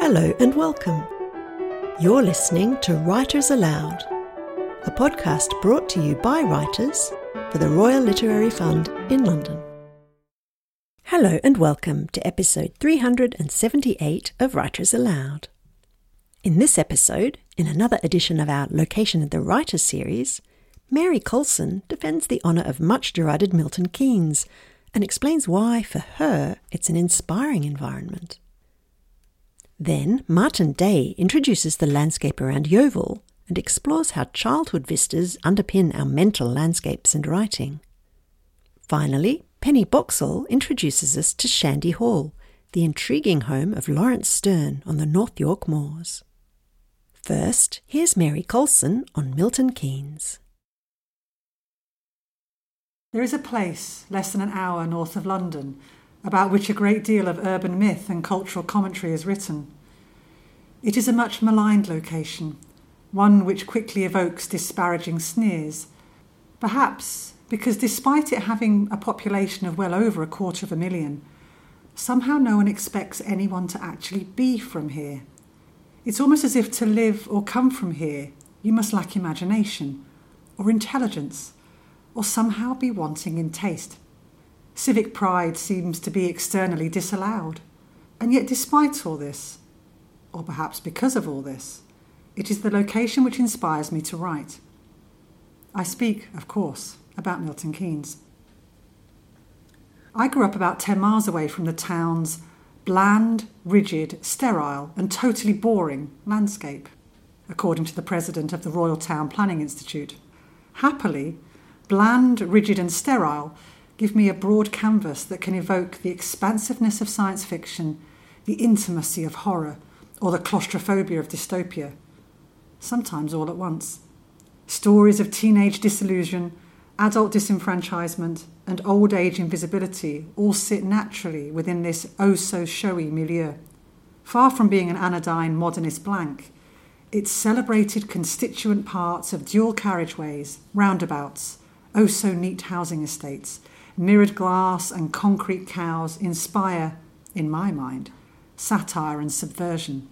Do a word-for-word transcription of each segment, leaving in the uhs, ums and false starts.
Hello and welcome. You're listening to Writers Aloud, a podcast brought to you by writers for the Royal Literary Fund in London. Hello and welcome to episode three hundred seventy-eight of Writers Aloud. In this episode, in another edition of our Location of the Writer series, Mary Colson defends the honour of much-derided Milton Keynes and explains why, for her, it's an inspiring environment. Then Martin Day introduces the landscape around Yeovil and explores how childhood vistas underpin our mental landscapes and writing. Finally, Penny Boxall introduces us to Shandy Hall, the intriguing home of Lawrence Sterne on the North York Moors. First, here's Mary Colson on Milton Keynes. There is a place less than an hour north of London about which a great deal of urban myth and cultural commentary is written. It is a much maligned location, one which quickly evokes disparaging sneers, perhaps because despite it having a population of well over a quarter of a million, somehow no one expects anyone to actually be from here. It's almost as if to live or come from here, you must lack imagination, or intelligence, or somehow be wanting in taste. Civic pride seems to be externally disallowed, and yet despite all this, or perhaps because of all this, it is the location which inspires me to write. I speak, of course, about Milton Keynes. I grew up about ten miles away from the town's bland, rigid, sterile and totally boring landscape, according to the president of the Royal Town Planning Institute. Happily, bland, rigid and sterile give me a broad canvas that can evoke the expansiveness of science fiction, the intimacy of horror, or the claustrophobia of dystopia, sometimes all at once. Stories of teenage disillusion, adult disenfranchisement, and old age invisibility all sit naturally within this oh-so-showy milieu. Far from being an anodyne modernist blank, it celebrated constituent parts of dual carriageways, roundabouts, oh-so-neat housing estates. Mirrored glass and concrete cows inspire, in my mind, satire and subversion.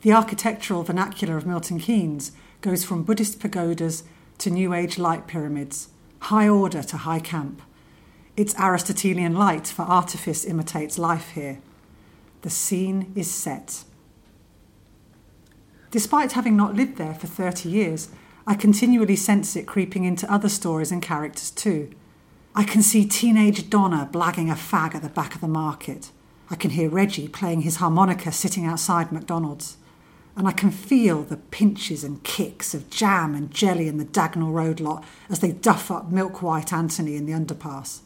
The architectural vernacular of Milton Keynes goes from Buddhist pagodas to New Age light pyramids, high order to high camp. Its Aristotelian light for artifice imitates life here. The scene is set. Despite having not lived there for thirty years, I continually sense it creeping into other stories and characters too. I can see teenage Donna blagging a fag at the back of the market. I can hear Reggie playing his harmonica sitting outside McDonald's. And I can feel the pinches and kicks of jam and jelly in the Dagnall Road lot as they duff up milk white Anthony in the underpass.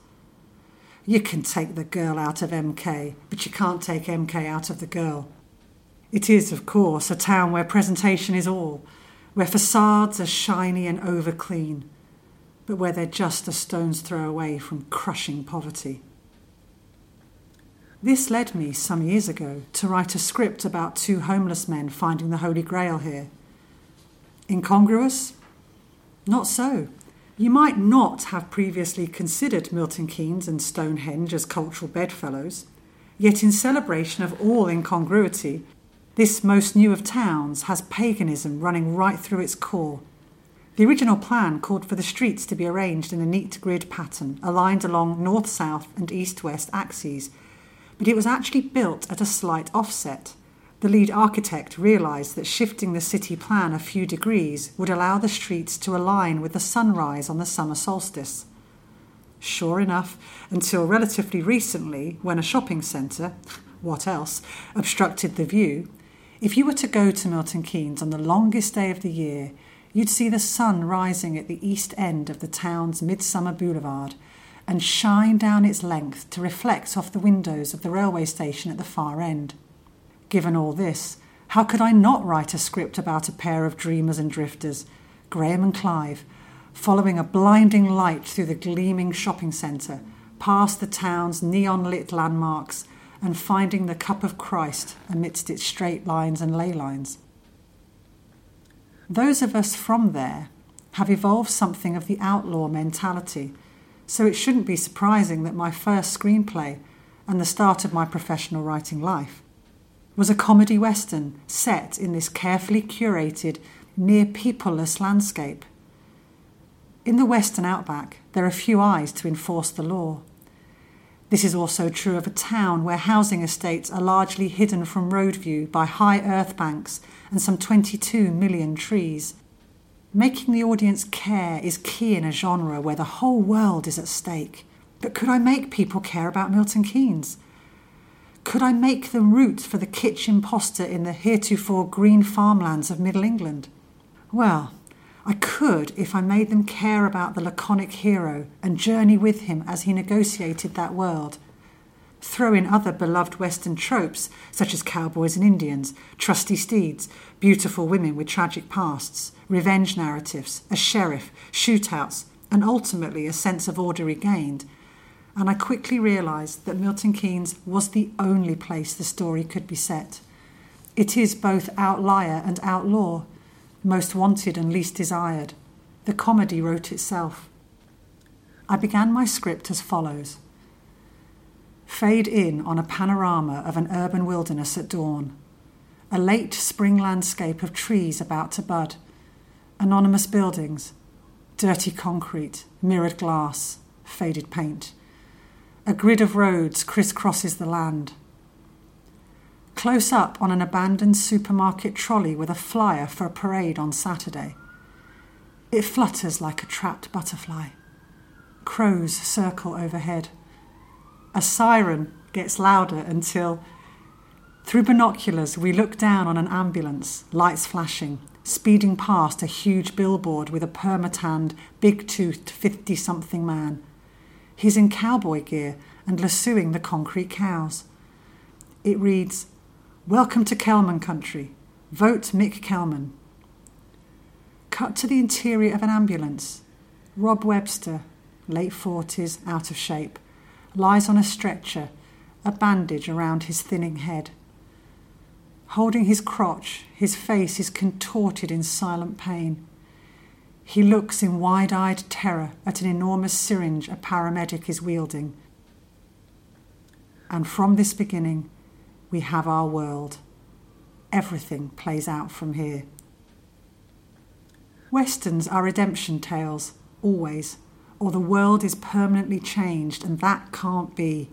You can take the girl out of M K, but you can't take M K out of the girl. It is, of course, a town where presentation is all, where facades are shiny and overclean, but where they're just a stone's throw away from crushing poverty. This led me, some years ago, to write a script about two homeless men finding the Holy Grail here. Incongruous? Not so. You might not have previously considered Milton Keynes and Stonehenge as cultural bedfellows, yet in celebration of all incongruity, this most new of towns has paganism running right through its core. The original plan called for the streets to be arranged in a neat grid pattern, aligned along north-south and east-west axes, but it was actually built at a slight offset. The lead architect realised that shifting the city plan a few degrees would allow the streets to align with the sunrise on the summer solstice. Sure enough, until relatively recently, when a shopping centre, what else, obstructed the view, if you were to go to Milton Keynes on the longest day of the year, you'd see the sun rising at the east end of the town's Midsummer Boulevard and shine down its length to reflect off the windows of the railway station at the far end. Given all this, how could I not write a script about a pair of dreamers and drifters, Graham and Clive, following a blinding light through the gleaming shopping centre, past the town's neon-lit landmarks and finding the cup of Christ amidst its straight lines and ley lines? Those of us from there have evolved something of the outlaw mentality, so it shouldn't be surprising that my first screenplay and the start of my professional writing life was a comedy western set in this carefully curated, near peopleless landscape. In the western outback, there are few eyes to enforce the law. This is also true of a town where housing estates are largely hidden from road view by high earth banks and some twenty-two million trees. Making the audience care is key in a genre where the whole world is at stake. But could I make people care about Milton Keynes? Could I make them root for the kitsch imposter in the heretofore green farmlands of Middle England? Well, I could if I made them care about the laconic hero and journey with him as he negotiated that world. Throw in other beloved Western tropes, such as cowboys and Indians, trusty steeds, beautiful women with tragic pasts, revenge narratives, a sheriff, shootouts, and ultimately a sense of order regained. And I quickly realised that Milton Keynes was the only place the story could be set. It is both outlier and outlaw, most wanted and least desired. The comedy wrote itself. I began my script as follows. Fade in on a panorama of an urban wilderness at dawn. A late spring landscape of trees about to bud. Anonymous buildings. Dirty concrete, mirrored glass, faded paint. A grid of roads crisscrosses the land. Close up on an abandoned supermarket trolley with a flyer for a parade on Saturday. It flutters like a trapped butterfly. Crows circle overhead. A siren gets louder until, through binoculars, we look down on an ambulance, lights flashing, speeding past a huge billboard with a permatanned, big-toothed fifty-something man. He's in cowboy gear and lassoing the concrete cows. It reads, "Welcome to Kelman Country. Vote Mick Kelman." Cut to the interior of an ambulance. Rob Webster, late forties, out of shape, lies on a stretcher, a bandage around his thinning head. Holding his crotch, his face is contorted in silent pain. He looks in wide-eyed terror at an enormous syringe a paramedic is wielding. And from this beginning, we have our world. Everything plays out from here. Westerns are redemption tales, always, or the world is permanently changed, and that can't be.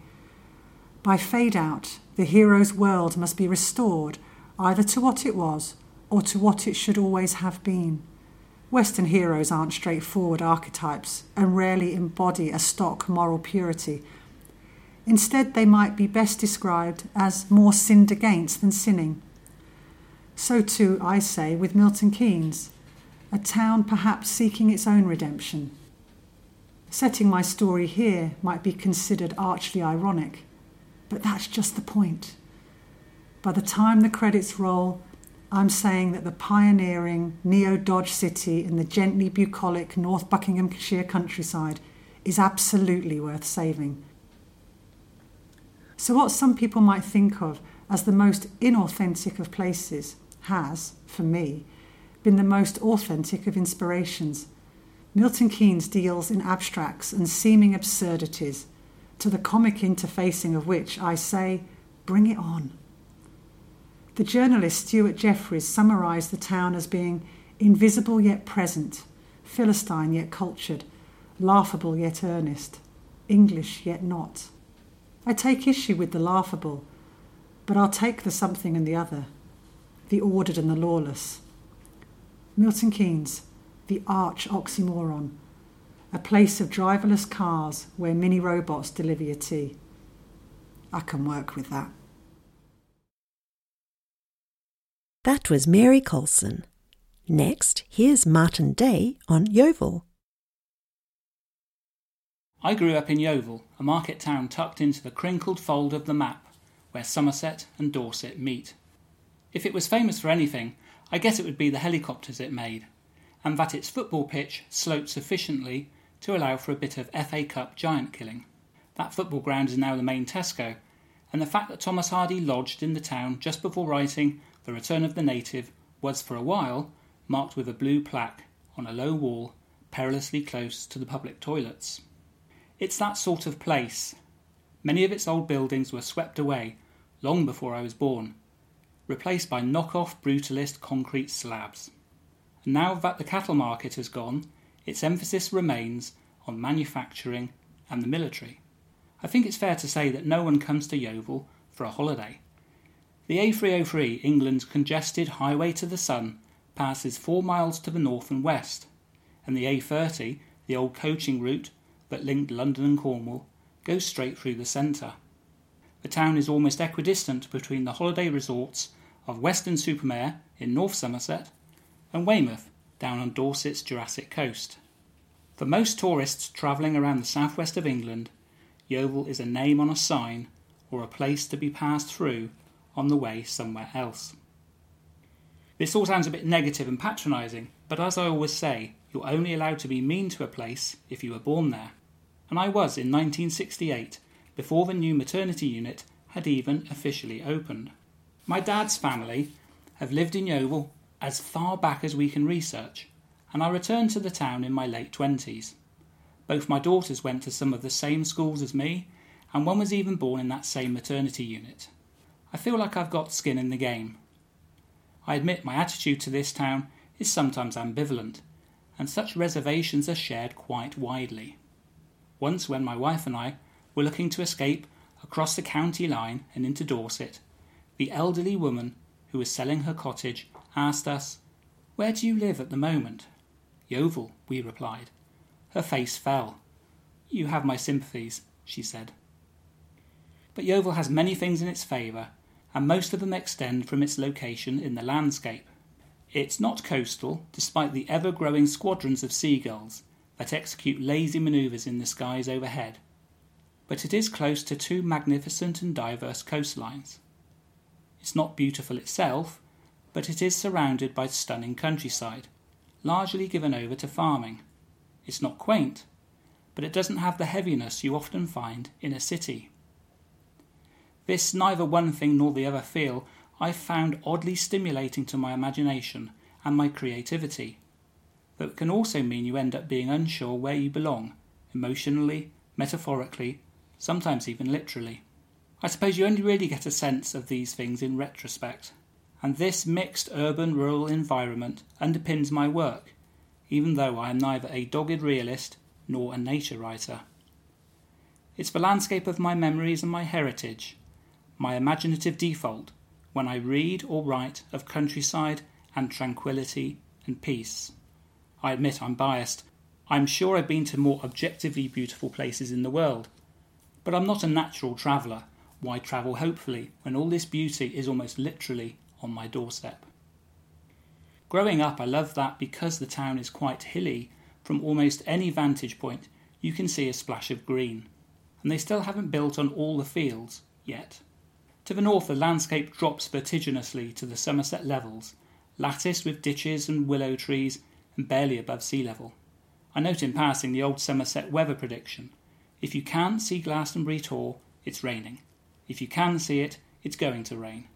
By fade-out, the hero's world must be restored, either to what it was or to what it should always have been. Western heroes aren't straightforward archetypes and rarely embody a stock moral purity. Instead, they might be best described as more sinned against than sinning. So too, I say, with Milton Keynes, a town perhaps seeking its own redemption. Setting my story here might be considered archly ironic, but that's just the point. By the time the credits roll, I'm saying that the pioneering neo-Dodge city in the gently bucolic North Buckinghamshire countryside is absolutely worth saving. So what some people might think of as the most inauthentic of places has, for me, been the most authentic of inspirations. Milton Keynes deals in abstracts and seeming absurdities, to the comic interfacing of which I say, bring it on. The journalist Stuart Jeffries summarised the town as being invisible yet present, Philistine yet cultured, laughable yet earnest, English yet not. I take issue with the laughable, but I'll take the something and the other, the ordered and the lawless. Milton Keynes, the arch oxymoron, a place of driverless cars where mini robots deliver your tea. I can work with that. That was Mary Colson. Next, here's Martin Day on Yeovil. I grew up in Yeovil, a market town tucked into the crinkled fold of the map, where Somerset and Dorset meet. If it was famous for anything, I guess it would be the helicopters it made, and that its football pitch sloped sufficiently to allow for a bit of F A Cup giant killing. That football ground is now the main Tesco, and the fact that Thomas Hardy lodged in the town just before writing The Return of the Native was for a while marked with a blue plaque on a low wall perilously close to the public toilets. It's that sort of place. Many of its old buildings were swept away long before I was born, replaced by knock-off brutalist concrete slabs. Now that the cattle market has gone, its emphasis remains on manufacturing and the military. I think it's fair to say that no one comes to Yeovil for a holiday. The A three oh three, England's congested highway to the sun, passes four miles to the north and west, and the A thirty, the old coaching route that linked London and Cornwall, goes straight through the centre. The town is almost equidistant between the holiday resorts of Weston-super-Mare in North Somerset and Weymouth down on Dorset's Jurassic Coast. For most tourists travelling around the southwest of England, Yeovil is a name on a sign or a place to be passed through on the way somewhere else. This all sounds a bit negative and patronising, but as I always say, you're only allowed to be mean to a place if you were born there. And I was in nineteen sixty-eight, before the new maternity unit had even officially opened. My dad's family have lived in Yeovil as far back as we can research, and I returned to the town in my late twenties. Both my daughters went to some of the same schools as me, and one was even born in that same maternity unit. I feel like I've got skin in the game. I admit my attitude to this town is sometimes ambivalent, and such reservations are shared quite widely. Once, when my wife and I were looking to escape across the county line and into Dorset, the elderly woman who was selling her cottage asked us, "Where do you live at the moment?" "Yeovil," we replied. Her face fell. "You have my sympathies," she said. But Yeovil has many things in its favour, and most of them extend from its location in the landscape. It's not coastal, despite the ever-growing squadrons of seagulls that execute lazy manoeuvres in the skies overhead, but it is close to two magnificent and diverse coastlines. It's not beautiful itself, but it is surrounded by stunning countryside, largely given over to farming. It's not quaint, but it doesn't have the heaviness you often find in a city. This neither one thing nor the other feel I found oddly stimulating to my imagination and my creativity, but it can also mean you end up being unsure where you belong, emotionally, metaphorically, sometimes even literally. I suppose you only really get a sense of these things in retrospect, and this mixed urban-rural environment underpins my work, even though I am neither a dogged realist nor a nature writer. It's the landscape of my memories and my heritage, my imaginative default, when I read or write of countryside and tranquillity and peace. I admit I'm biased. I'm sure I've been to more objectively beautiful places in the world, but I'm not a natural traveller. Why travel hopefully when all this beauty is almost literally on my doorstep? Growing up, I loved that because the town is quite hilly, from almost any vantage point you can see a splash of green, and they still haven't built on all the fields yet. To the north, the landscape drops vertiginously to the Somerset levels, latticed with ditches and willow trees and barely above sea level. I note in passing the old Somerset weather prediction: if you can't see Glastonbury Tor, it's raining. If you can see it, it's going to rain.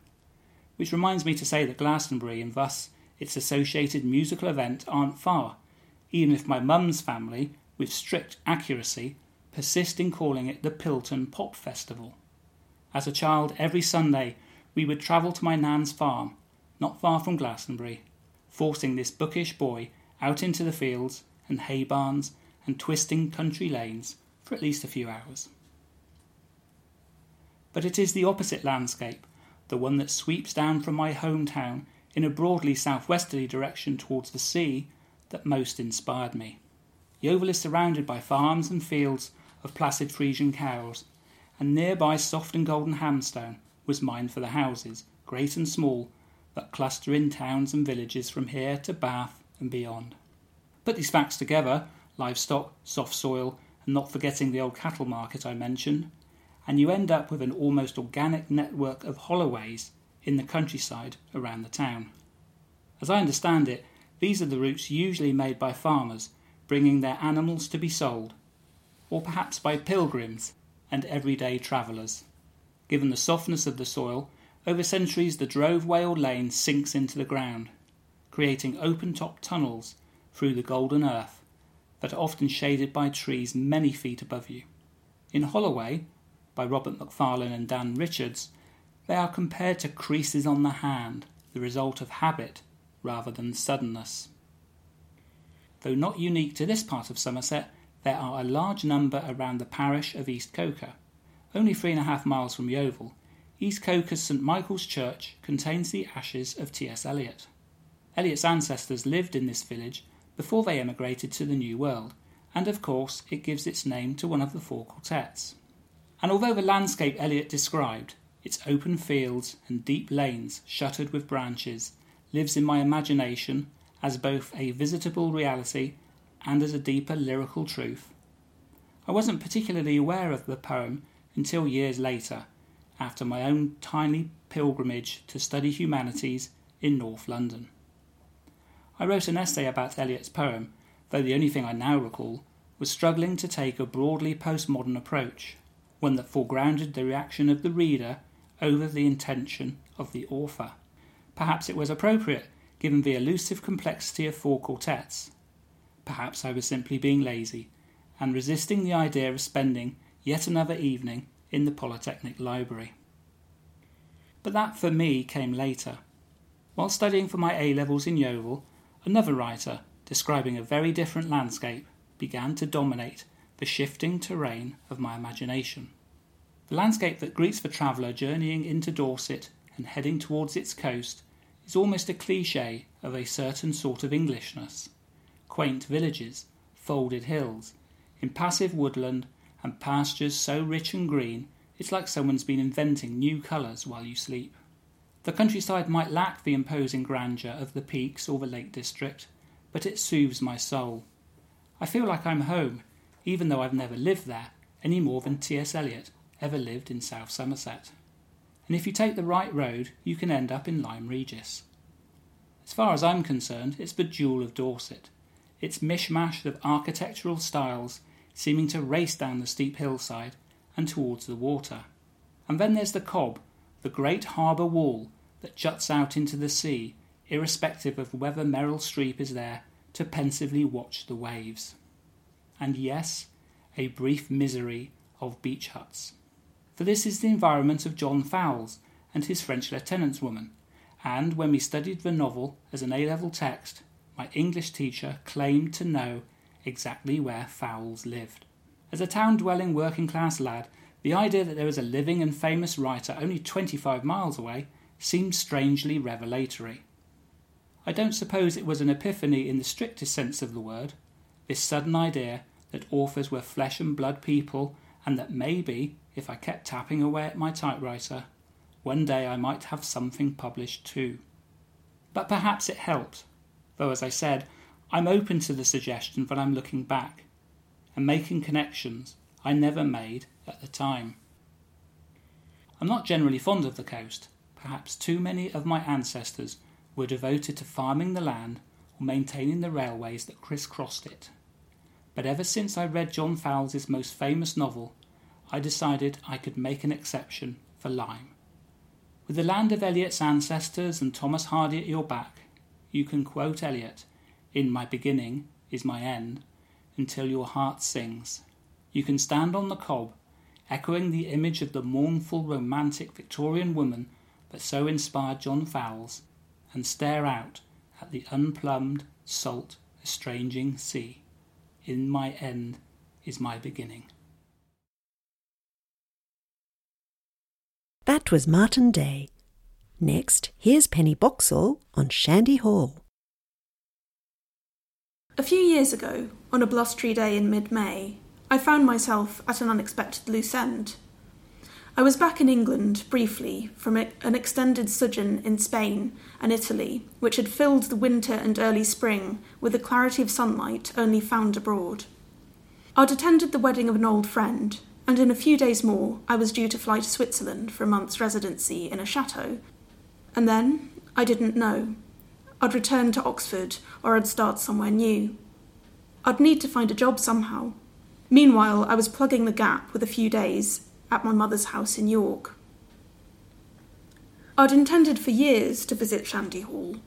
Which reminds me to say that Glastonbury and thus its associated musical event aren't far, even if my mum's family, with strict accuracy, persist in calling it the Pilton Pop Festival. As a child, every Sunday, we would travel to my nan's farm, not far from Glastonbury, forcing this bookish boy out into the fields and hay barns and twisting country lanes for at least a few hours. But it is the opposite landscape, the one that sweeps down from my hometown in a broadly southwesterly direction towards the sea, that most inspired me. Yeovil is surrounded by farms and fields of placid Frisian cows, and nearby soft and golden hamstone was mine for the houses, great and small, that cluster in towns and villages from here to Bath and beyond. Put these facts together, livestock, soft soil, and not forgetting the old cattle market I mentioned, and you end up with an almost organic network of holloways in the countryside around the town. As I understand it, these are the routes usually made by farmers, bringing their animals to be sold, or perhaps by pilgrims and everyday travellers. Given the softness of the soil, over centuries the drove-way or lane sinks into the ground, creating open-top tunnels through the golden earth that are often shaded by trees many feet above you. In Holloway, by Robert McFarlane and Dan Richards, They are compared to creases on the hand, the result of habit rather than suddenness. Though not unique to this part of Somerset, there are a large number around the parish of East Coker. Only three and a half miles from Yeovil, East Coker's Saint Michael's Church contains the ashes of T S Eliot. Eliot's ancestors lived in this village before they emigrated to the New World, and of course it gives its name to one of the Four Quartets. And although the landscape Eliot described, its open fields and deep lanes shuttered with branches, lives in my imagination as both a visitable reality and as a deeper lyrical truth. I wasn't particularly aware of the poem until years later, after my own tiny pilgrimage to study humanities in North London. I wrote an essay about Eliot's poem, though the only thing I now recall was struggling to take a broadly postmodern approach, one that foregrounded the reaction of the reader over the intention of the author. Perhaps it was appropriate, given the elusive complexity of Four Quartets. Perhaps I was simply being lazy, and resisting the idea of spending yet another evening in the Polytechnic Library. But that, for me, came later. While studying for my A-levels in Yeovil, another writer, describing a very different landscape, began to dominate the shifting terrain of my imagination. The landscape that greets the traveller journeying into Dorset and heading towards its coast is almost a cliché of a certain sort of Englishness. Quaint villages, folded hills, impassive woodland and pastures so rich and green it's like someone's been inventing new colours while you sleep. The countryside might lack the imposing grandeur of the peaks or the Lake District, but it soothes my soul. I feel like I'm home, even though I've never lived there any more than T S Eliot ever lived in South Somerset. And if you take the right road, you can end up in Lyme Regis. As far as I'm concerned, it's the jewel of Dorset, its mishmash of architectural styles seeming to race down the steep hillside and towards the water. And then there's the Cobb, the great harbour wall that juts out into the sea, irrespective of whether Meryl Streep is there to pensively watch the waves. And yes, a brief misery of beach huts. For this is the environment of John Fowles and his French lieutenant's woman, and when we studied the novel as an A-level text, my English teacher claimed to know exactly where Fowles lived. As a town-dwelling working-class lad, the idea that there was a living and famous writer only twenty-five miles away seemed strangely revelatory. I don't suppose it was an epiphany in the strictest sense of the word, this sudden idea that authors were flesh-and-blood people and that maybe, if I kept tapping away at my typewriter, one day I might have something published too. But perhaps it helped, though as I said, I'm open to the suggestion that I'm looking back and making connections I never made at the time. I'm not generally fond of the coast. Perhaps too many of my ancestors were devoted to farming the land or maintaining the railways that crisscrossed it. But ever since I read John Fowles's most famous novel, I decided I could make an exception for Lyme. With the land of Eliot's ancestors and Thomas Hardy at your back, you can quote Eliot, "In my beginning is my end," until your heart sings. You can stand on the Cobb, echoing the image of the mournful, romantic Victorian woman that so inspired John Fowles, and stare out at the unplumbed, salt, estranging sea. In my end is my beginning. That was Martin Day. Next, here's Penny Boxall on Shandy Hall. A few years ago, on a blustery day in mid-May, I found myself at an unexpected loose end. I was back in England, briefly, from an extended sojourn in Spain and Italy, which had filled the winter and early spring with the clarity of sunlight only found abroad. I'd attended the wedding of an old friend, and in a few days more I was due to fly to Switzerland for a month's residency in a chateau. And then, I didn't know. I'd return to Oxford, or I'd start somewhere new. I'd need to find a job somehow. Meanwhile, I was plugging the gap with a few days at my mother's house in York. I'd intended for years to visit Shandy Hall.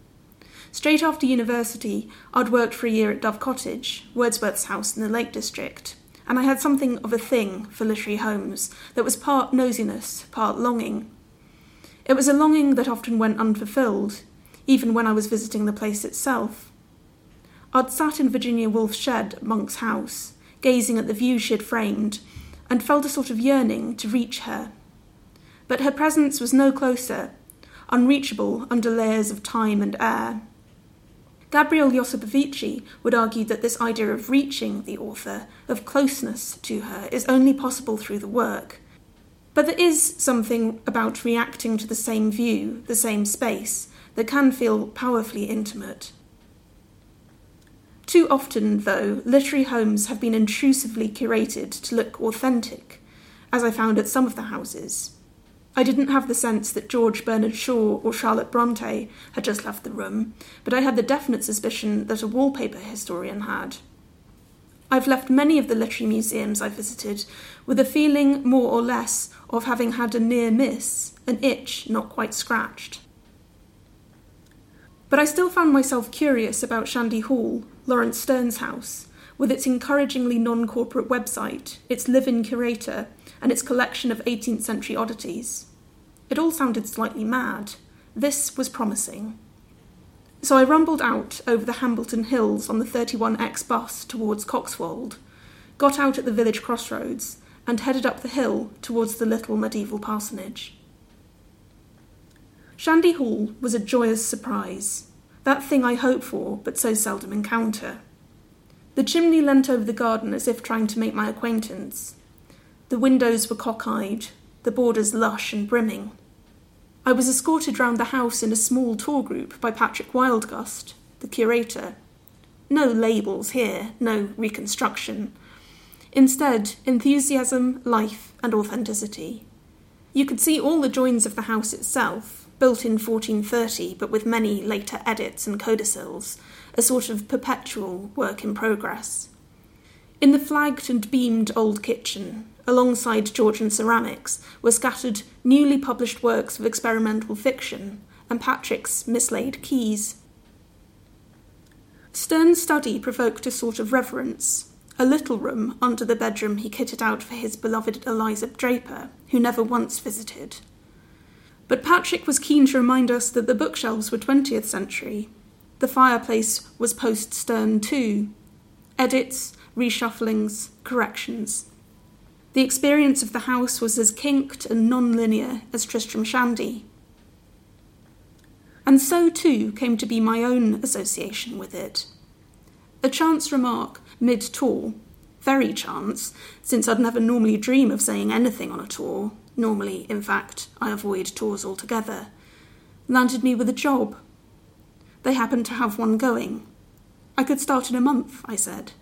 Straight after university, I'd worked for a year at Dove Cottage, Wordsworth's house in the Lake District, and I had something of a thing for literary homes that was part nosiness, part longing. It was a longing that often went unfulfilled, even when I was visiting the place itself. I'd sat in Virginia Woolf's shed at Monk's house, gazing at the view she had framed, and felt a sort of yearning to reach her. But her presence was no closer, unreachable under layers of time and air. Gabriel Yosipovitchy would argue that this idea of reaching the author, of closeness to her, is only possible through the work. But there is something about reacting to the same view, the same space, that can feel powerfully intimate. Too often, though, literary homes have been intrusively curated to look authentic, as I found at some of the houses. I didn't have the sense that George Bernard Shaw or Charlotte Brontë had just left the room, but I had the definite suspicion that a wallpaper historian had. I've left many of the literary museums I visited with a feeling, more or less, of having had a near miss, an itch not quite scratched. But I still found myself curious about Shandy Hall, Lawrence Sterne's house, with its encouragingly non-corporate website, its live-in curator, and its collection of eighteenth century oddities. It all sounded slightly mad. This was promising. So I rumbled out over the Hambleton Hills on the thirty-one X bus towards Coxwold, got out at the village crossroads, and headed up the hill towards the little medieval parsonage. Shandy Hall was a joyous surprise, that thing I hope for but so seldom encounter. The chimney leant over the garden as if trying to make my acquaintance. The windows were cockeyed, the borders lush and brimming. I was escorted round the house in a small tour group by Patrick Wildgust, the curator. No labels here, no reconstruction. Instead, enthusiasm, life, and authenticity. You could see all the joins of the house itself, built in fourteen thirty, but with many later edits and codicils, a sort of perpetual work in progress. In the flagged and beamed old kitchen, alongside Georgian ceramics, were scattered newly published works of experimental fiction and Patrick's mislaid keys. Sterne's study provoked a sort of reverence, a little room under the bedroom he kitted out for his beloved Eliza Draper, who never once visited. But Patrick was keen to remind us that the bookshelves were twentieth century. The fireplace was post-Sterne too. Edits, reshufflings, corrections. The experience of the house was as kinked and non-linear as Tristram Shandy. And so too came to be my own association with it. A chance remark mid-tour, very chance, since I'd never normally dream of saying anything on a tour, normally, in fact, I avoid tours altogether, landed me with a job. They happened to have one going. I could start in a month, I said.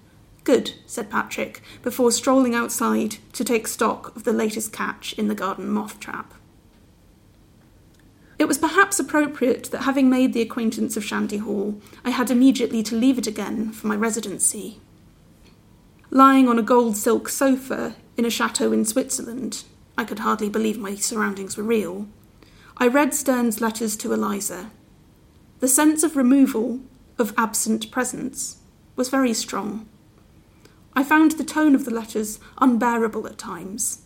Good, said Patrick, before strolling outside to take stock of the latest catch in the garden moth trap. It was perhaps appropriate that, having made the acquaintance of Shandy Hall, I had immediately to leave it again for my residency. Lying on a gold silk sofa in a chateau in Switzerland, I could hardly believe my surroundings were real, I read Sterne's letters to Eliza. The sense of removal, of absent presence, was very strong. I found the tone of the letters unbearable at times.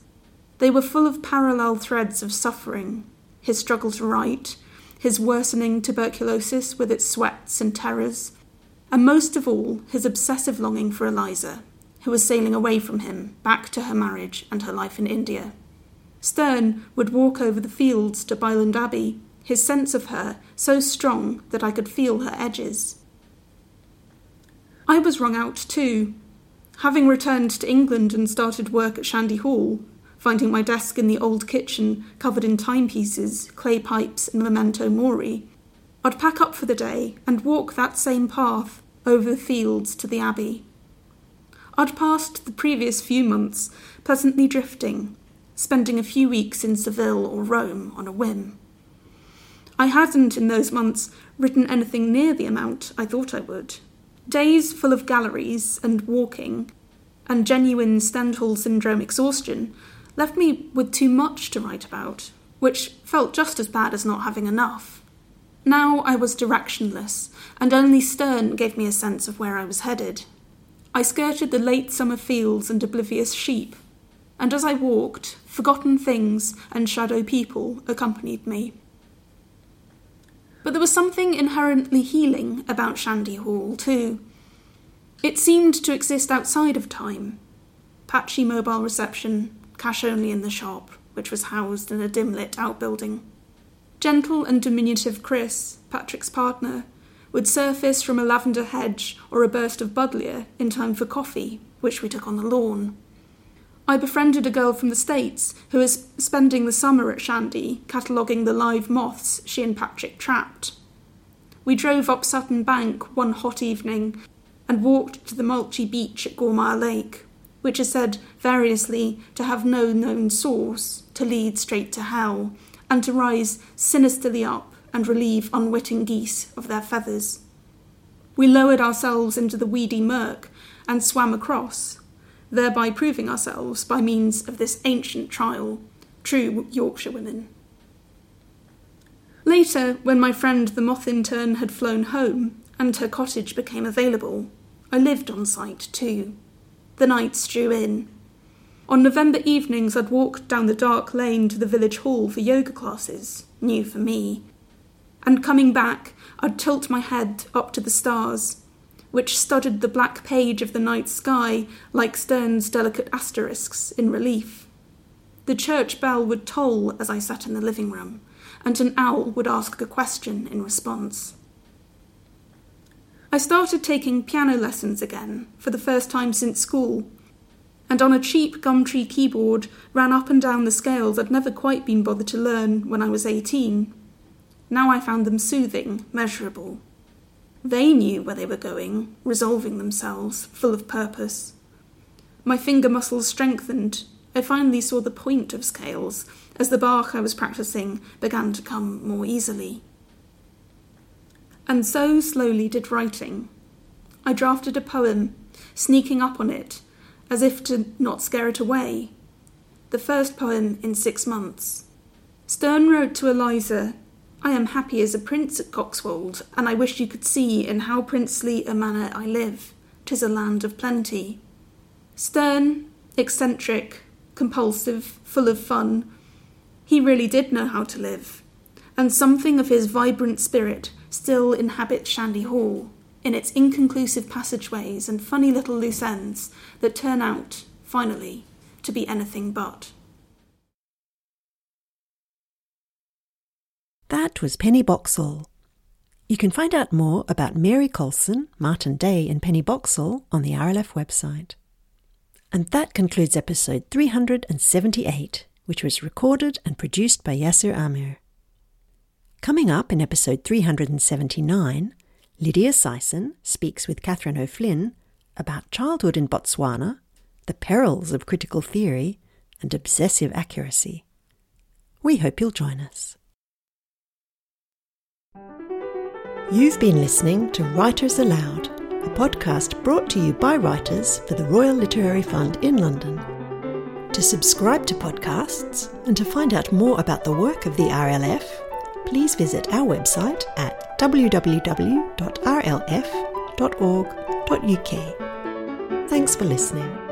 They were full of parallel threads of suffering, his struggle to write, his worsening tuberculosis with its sweats and terrors, and most of all, his obsessive longing for Eliza, who was sailing away from him, back to her marriage and her life in India. Sterne would walk over the fields to Byland Abbey, his sense of her so strong that I could feel her edges. I was wrung out too. Having returned to England and started work at Shandy Hall, finding my desk in the old kitchen covered in timepieces, clay pipes and memento mori, I'd pack up for the day and walk that same path over the fields to the Abbey. I'd passed the previous few months pleasantly drifting, spending a few weeks in Seville or Rome on a whim. I hadn't, in those months, written anything near the amount I thought I would. Days full of galleries and walking, and genuine Stendhal syndrome exhaustion, left me with too much to write about, which felt just as bad as not having enough. Now I was directionless, and only Sterne gave me a sense of where I was headed. I skirted the late summer fields and oblivious sheep, and as I walked, forgotten things and shadow people accompanied me. But there was something inherently healing about Shandy Hall too. It seemed to exist outside of time. Patchy mobile reception, cash only in the shop, which was housed in a dim-lit outbuilding. Gentle and diminutive Chris, Patrick's partner, would surface from a lavender hedge or a burst of buddleia in time for coffee, which we took on the lawn. I befriended a girl from the States who was spending the summer at Shandy, cataloguing the live moths she and Patrick trapped. We drove up Sutton Bank one hot evening and walked to the mulchy beach at Gormire Lake, which is said variously to have no known source, to lead straight to hell, and to rise sinisterly up and relieve unwitting geese of their feathers. We lowered ourselves into the weedy murk and swam across, thereby proving ourselves by means of this ancient trial, true Yorkshire women. Later, when my friend the moth intern had flown home and her cottage became available, I lived on site too. The nights drew in. On November evenings I'd walked down the dark lane to the village hall for yoga classes, new for me, and coming back I'd tilt my head up to the stars, which studded the black page of the night sky like Sterne's delicate asterisks in relief. The church bell would toll as I sat in the living room, and an owl would ask a question in response. I started taking piano lessons again, for the first time since school, and on a cheap Gumtree keyboard ran up and down the scales I'd never quite been bothered to learn when I was eighteen. Now I found them soothing, measurable. They knew where they were going, resolving themselves, full of purpose. My finger muscles strengthened. I finally saw the point of scales, as the Bach I was practising began to come more easily. And so slowly did writing. I drafted a poem, sneaking up on it, as if to not scare it away. The first poem in six months. Sterne wrote to Eliza, "I am happy as a prince at Coxwold, and I wish you could see in how princely a manner I live. 'Tis a land of plenty." Sterne, eccentric, compulsive, full of fun, he really did know how to live, and something of his vibrant spirit still inhabits Shandy Hall, in its inconclusive passageways and funny little loose ends that turn out, finally, to be anything but. That was Penny Boxall. You can find out more about Mary Colson, Martin Day and Penny Boxall on the R L F website. And that concludes episode three hundred seventy-eight, which was recorded and produced by Yasir Amir. Coming up in episode three hundred seventy-nine, Lydia Sison speaks with Catherine O'Flynn about childhood in Botswana, the perils of critical theory and obsessive accuracy. We hope you'll join us. You've been listening to Writers Aloud, a podcast brought to you by writers for the Royal Literary Fund in London. To subscribe to podcasts and to find out more about the work of the R L F, please visit our website at w w w dot r l f dot org dot u k. Thanks for listening.